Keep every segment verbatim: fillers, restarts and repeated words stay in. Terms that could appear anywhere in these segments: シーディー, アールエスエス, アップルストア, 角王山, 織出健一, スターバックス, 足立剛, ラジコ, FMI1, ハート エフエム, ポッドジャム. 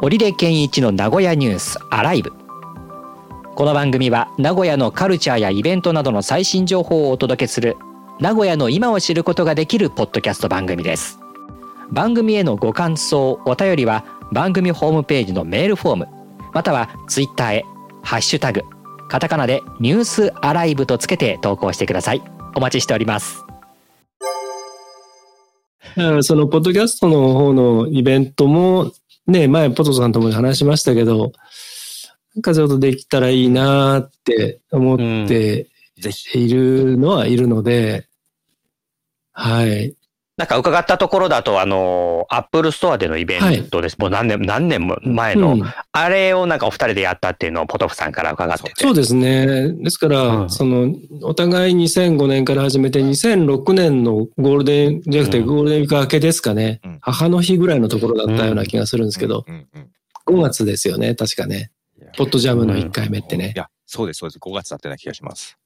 織出健一の名古屋ニュースアライブ。この番組は名古屋のカルチャーやイベントなどの最新情報をお届けする、名古屋の今を知ることができるポッドキャスト番組です。番組へのご感想、お便りは番組ホームページのメールフォーム、またはツイッターへハッシュタグカタカナでニュースアライブとつけて投稿してください。お待ちしております。そのポッドキャストの方のイベントもね、前ポトさんとも話しましたけど、なんかちょっとできたらいいなって思っているのはいるので、うん、はい。なんか伺ったところだと、あの、アップルストアでのイベントです。はい、もう何年、何年も前の、うん、あれをなんかお二人でやったっていうのをポトフさんから伺ってて。そうですね。ですから、うん、その、お互いにせんごねんから始めて、にせんろくねんのゴールデン、じゃなくてゴールデンウィーク明けですかね、うん。母の日ぐらいのところだったような気がするんですけど、うんうんうん、ごがつですよね、確かね。ポッドジャムのいっかいめってね。うん、いや、そうです、そうです。ごがつだったような気がします。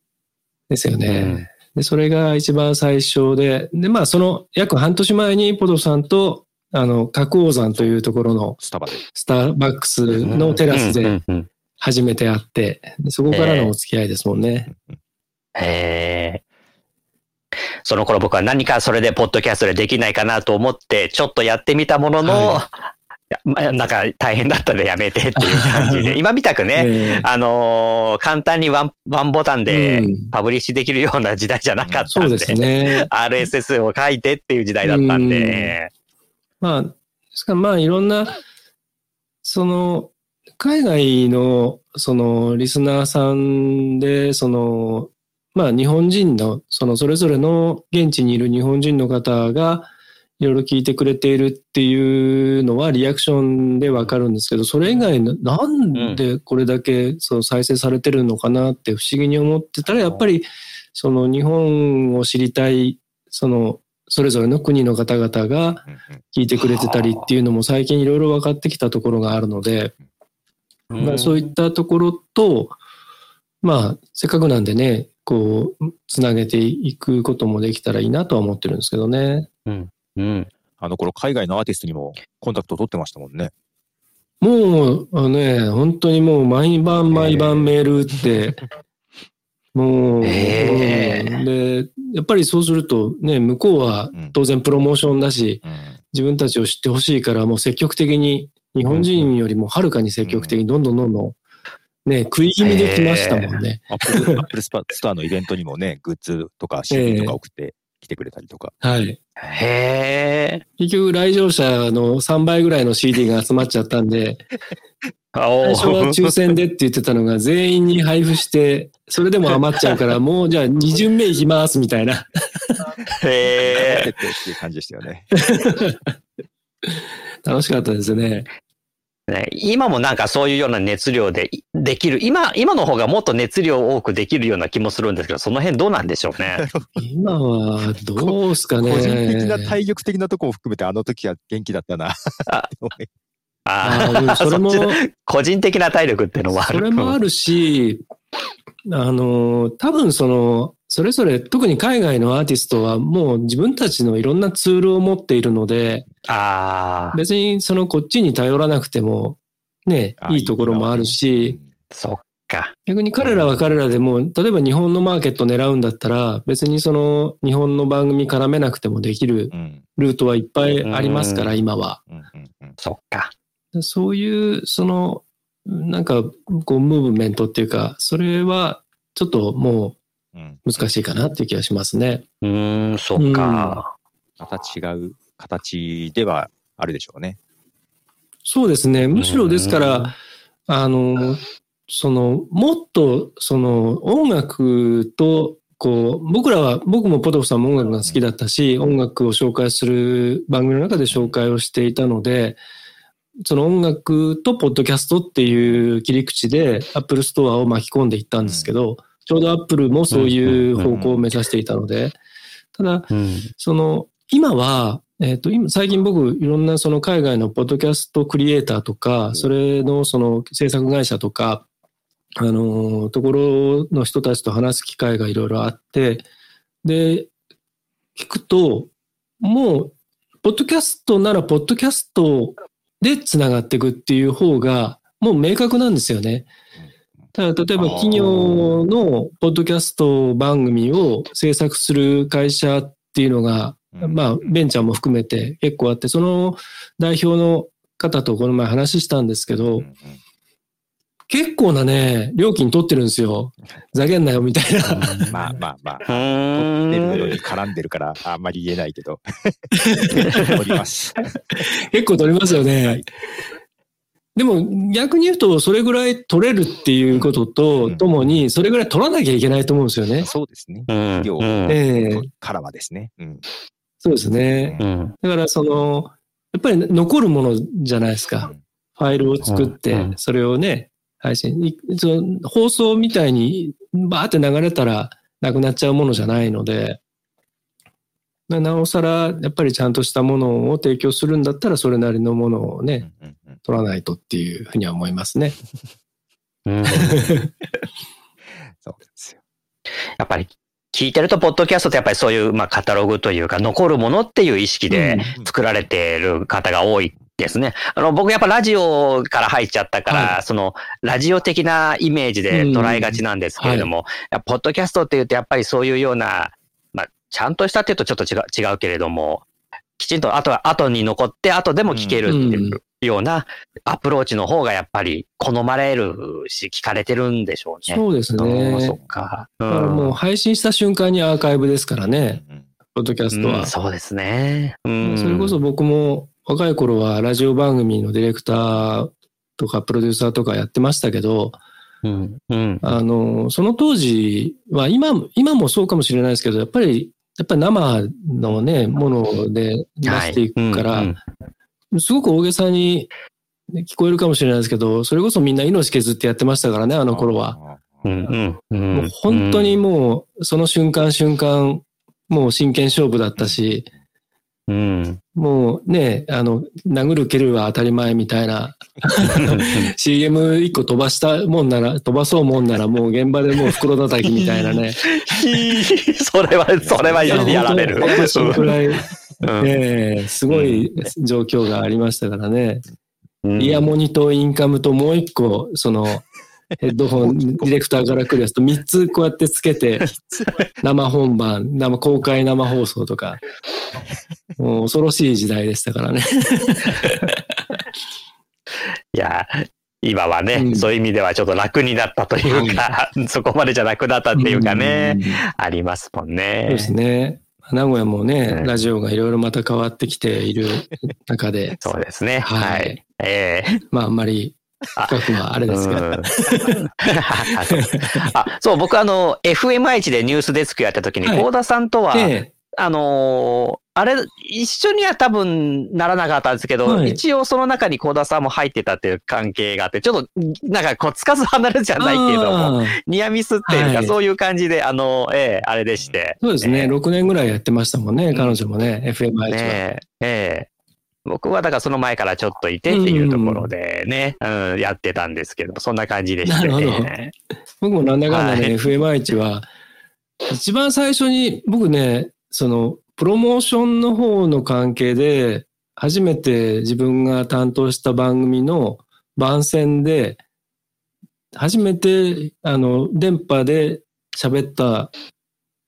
ですよね。うんで、それが一番最初で、で、まあ、その約半年前にポドさんと、あの、角王山というところのスタバで、スターバックスのテラスで初めて会って、でそこからのお付き合いですもんね。へー。その頃僕は何かそれでポッドキャストでできないかなと思って、ちょっとやってみたものの、はいなんか大変だったのでやめてっていう感じで、今みたくね、あの、簡単にワン、ワンボタンでパブリッシュできるような時代じゃなかったんで、アールエスエス を書いてっていう時代だったんで。まあ、しかもまあいろんな、その、海外の、その、リスナーさんで、その、まあ日本人の、その、それぞれの現地にいる日本人の方が、いろいろ聞いてくれているっていうのはリアクションでわかるんですけど、それ以外のなんでこれだけその再生されてるのかなって不思議に思ってたら、やっぱりその日本を知りたい、そのそれぞれの国の方々が聞いてくれてたりっていうのも最近いろいろ分かってきたところがあるので、まあ、そういったところと、まあせっかくなんでね、こうつなげていくこともできたらいいなとは思ってるんですけどね。うんうん、あの頃海外のアーティストにもコンタクト取ってましたもんね。もうあのね、本当にもう毎晩毎晩メール打って、えー、もう、えー、でやっぱりそうするとね、向こうは当然プロモーションだし、うん、自分たちを知ってほしいから、もう積極的に日本人よりもはるかに積極的にどんどんどんどんね、食い気味できましたもんね。えー、アップル、アップルストアのイベントにもね、グッズとか シーディー とか送って。えー来てくれたりとか、はい、へー、結局来場者のさんばいぐらいの シーディー が集まっちゃったんで最初は抽選でって言ってたのが全員に配布して、それでも余っちゃうからもうじゃあに巡目いきますみたいなへーっていう感じでしたよね楽しかったですね。今もなんかそういうような熱量でできる、今、今の方がもっと熱量多くできるような気もするんですけど、その辺どうなんでしょうね。今はどうですかね。個人的な体力的なとこを含めて、あの時は元気だったなああ、それも個人的な体力っていうのもある。それもあるし、あの多分そのそれぞれ特に海外のアーティストはもう自分たちのいろんなツールを持っているので、あ、別にそのこっちに頼らなくてもね、いいところもあるし、そっか。逆に彼らは彼らでも、例えば日本のマーケット狙うんだったら別にその日本の番組絡めなくてもできるルートはいっぱいありますから、今は。そっか。そういうそのなんかこうムーブメントっていうか、それはちょっともう難しいかなっていう気がしますね。うーん、そっか、うん。また違う形ではあるでしょうね。そうですね。むしろですから、あの、その、もっと、その、音楽と、こう、僕らは、僕もポトフさんも音楽が好きだったし、音楽を紹介する番組の中で紹介をしていたので、その音楽とポッドキャストっていう切り口で、アップルストアを巻き込んでいったんですけど、うん、ちょうどアップルもそういう方向を目指していたので、ただ、その、今は、えっと、今、最近僕、いろんなその海外のポッドキャストクリエイターとか、それのその制作会社とか、あの、ところの人たちと話す機会がいろいろあって、で、聞くと、もう、ポッドキャストならポッドキャストでつながっていくっていう方がもう明確なんですよね。ただ例えば企業のポッドキャスト番組を制作する会社っていうのが、まあ、ベンチャーも含めて結構あって、その代表の方とこの前話したんですけど、結構なね料金取ってるんですよ。ざけんなよみたいなまあまあまあ取ってるのに絡んでるからあんまり言えないけど取ります結構取りますよね、はい。でも逆に言うとそれぐらい取れるっていうこととともにそれぐらい取らなきゃいけないと思うんですよね。そうですね、企業からはですね、うん、そうですね、うん、だからそのやっぱり残るものじゃないですか、うん、ファイルを作ってそれをね配信、その放送みたいにバーって流れたらなくなっちゃうものじゃないので、なおさらやっぱりちゃんとしたものを提供するんだったらそれなりのものをね、うんうんうん、取らないとっていうふうには思いますね、うん、そうですよ。やっぱり聞いてるとポッドキャストってやっぱりそういう、まあ、カタログというか残るものっていう意識で作られている方が多いですね。あの僕やっぱラジオから入っちゃったから、はい、そのラジオ的なイメージで捉えがちなんですけれども、うんはい、ポッドキャストって言うとやっぱりそういうような、まあ、ちゃんとしたっていうとちょっと違う、違うけれども、きちんと後は後に残って後でも聞けるっていうようなアプローチの方がやっぱり好まれるし聞かれてるんでしょうね。そうですね。そっか。だからもう配信した瞬間にアーカイブですからね、うん、ポッドキャストは、うん、そうですね、うん、それこそ僕も若い頃はラジオ番組のディレクターとかプロデューサーとかやってましたけど、うんうん、あのその当時は今、今もそうかもしれないですけど、やっぱり、やっぱり生のね、もので出していくから、はいうんうん、すごく大げさに聞こえるかもしれないですけど、それこそみんな命削ってやってましたからね、あの頃は。うんうんうん、もう本当にもうその瞬間瞬間、もう真剣勝負だったし、うん、もうねあの殴る蹴るは当たり前みたいなシーエムいっ 個飛ばしたもんなら飛ばそうもんならもう現場でもう袋叩きみたいなねそれはそれはやられるそのくらい、ね、すごい状況がありましたからね、うん、イヤモニとインカムともう一個そのヘッドホンディレクターから来るやつとみっつこうやってつけて生本番生公開生放送とかもう恐ろしい時代でしたからねいや今はね、うん、そういう意味ではちょっと楽になったというか、うん、そこまでじゃなくなったっていうかね、うん、ありますもんね。そうですね。名古屋もね、うん、ラジオがいろいろまた変わってきている中でそうですねはい、はいえー、まああんまり僕はあれですけど。あ、そう、僕あの、エフエムアイワン でニュースデスクやった時に、はい、幸田さんとは、ええ、あのー、あれ、一緒には多分ならなかったんですけど、はい、一応その中に幸田さんも入ってたっていう関係があって、ちょっと、なんかこう、つかず離れじゃないけども、ニアミスっていうか、はい、そういう感じで、あの、ええ、あれでして。そうですね、えー、ろくねんぐらいやってましたもんね、彼女もね、エフエムアイワン は。ねええー僕はだからその前からちょっといてっていうところでね、うんうん、やってたんですけど、そんな感じでしたね。僕もなんだかんだね、はい、エフエムアイワン は、一番最初に僕ね、その、プロモーションの方の関係で、初めて自分が担当した番組の番宣で、初めて、あの、電波で喋った、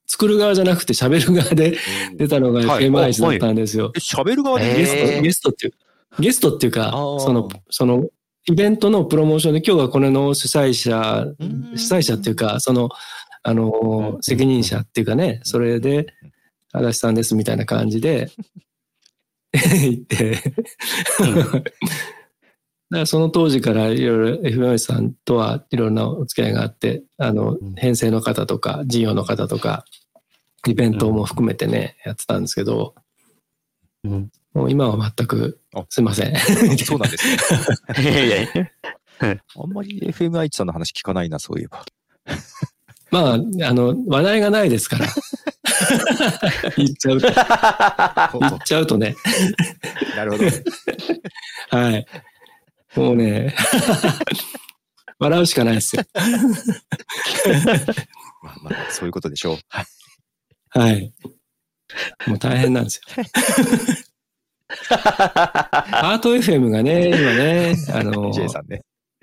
作る側じゃなくて喋る側で出たのが エフエムアイワン だったんですよ。喋、はい、る側でゲスト、ゲストっていうゲストっていうかそのそのイベントのプロモーションで今日はこれの主催者主催者っていうかそのあの責任者っていうかねそれで足立さんですみたいな感じで行ってだからその当時からいろいろ エフエムアイワン さんとはいろんなお付き合いがあってあの編成の方とか事業の方とか。イベントも含めてね、うん、やってたんですけど、うん、もう今は全くすいませんそうなんですねあんまり エフエムアイワン さんの話聞かないなそういえばまああの話題がないですから言っちゃうと言っちゃうとねなるほどはいもうね笑うしかないですよまあまあそういうことでしょうはい。もう大変なんですよ。ハート エフエム がね、今ね、あの、J さんね、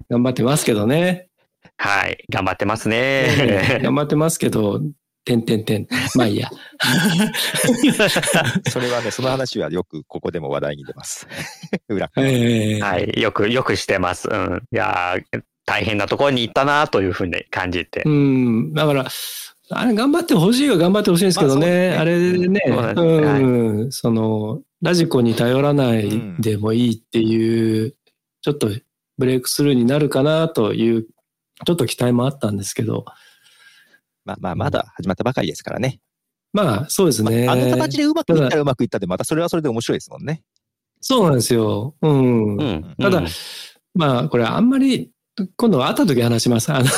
頑張ってますけどね。はい、頑張ってますね。頑張ってますけど、てんてんてん。まあいいや。それはね、その話はよくここでも話題に出ます。裏から、えー。はい、よく、よくしてます。うん。いやー、大変なところに行ったなというふうに感じて。うん、だから、あれ頑張ってほしいは頑張ってほしいんですけどね。まあ、そうですね。あれね、うん、はい、その、ラジコに頼らないでもいいっていう、うん、ちょっとブレイクスルーになるかなという、ちょっと期待もあったんですけど。まあまあ、まだ始まったばかりですからね。まあ、そうですね。まあ、あの形でうまくいったらうまくいったで、またそれはそれで面白いですもんね。そうなんですよ。うん。うん、ただ、うん、まあ、これあんまり、今度は会った時話します。あの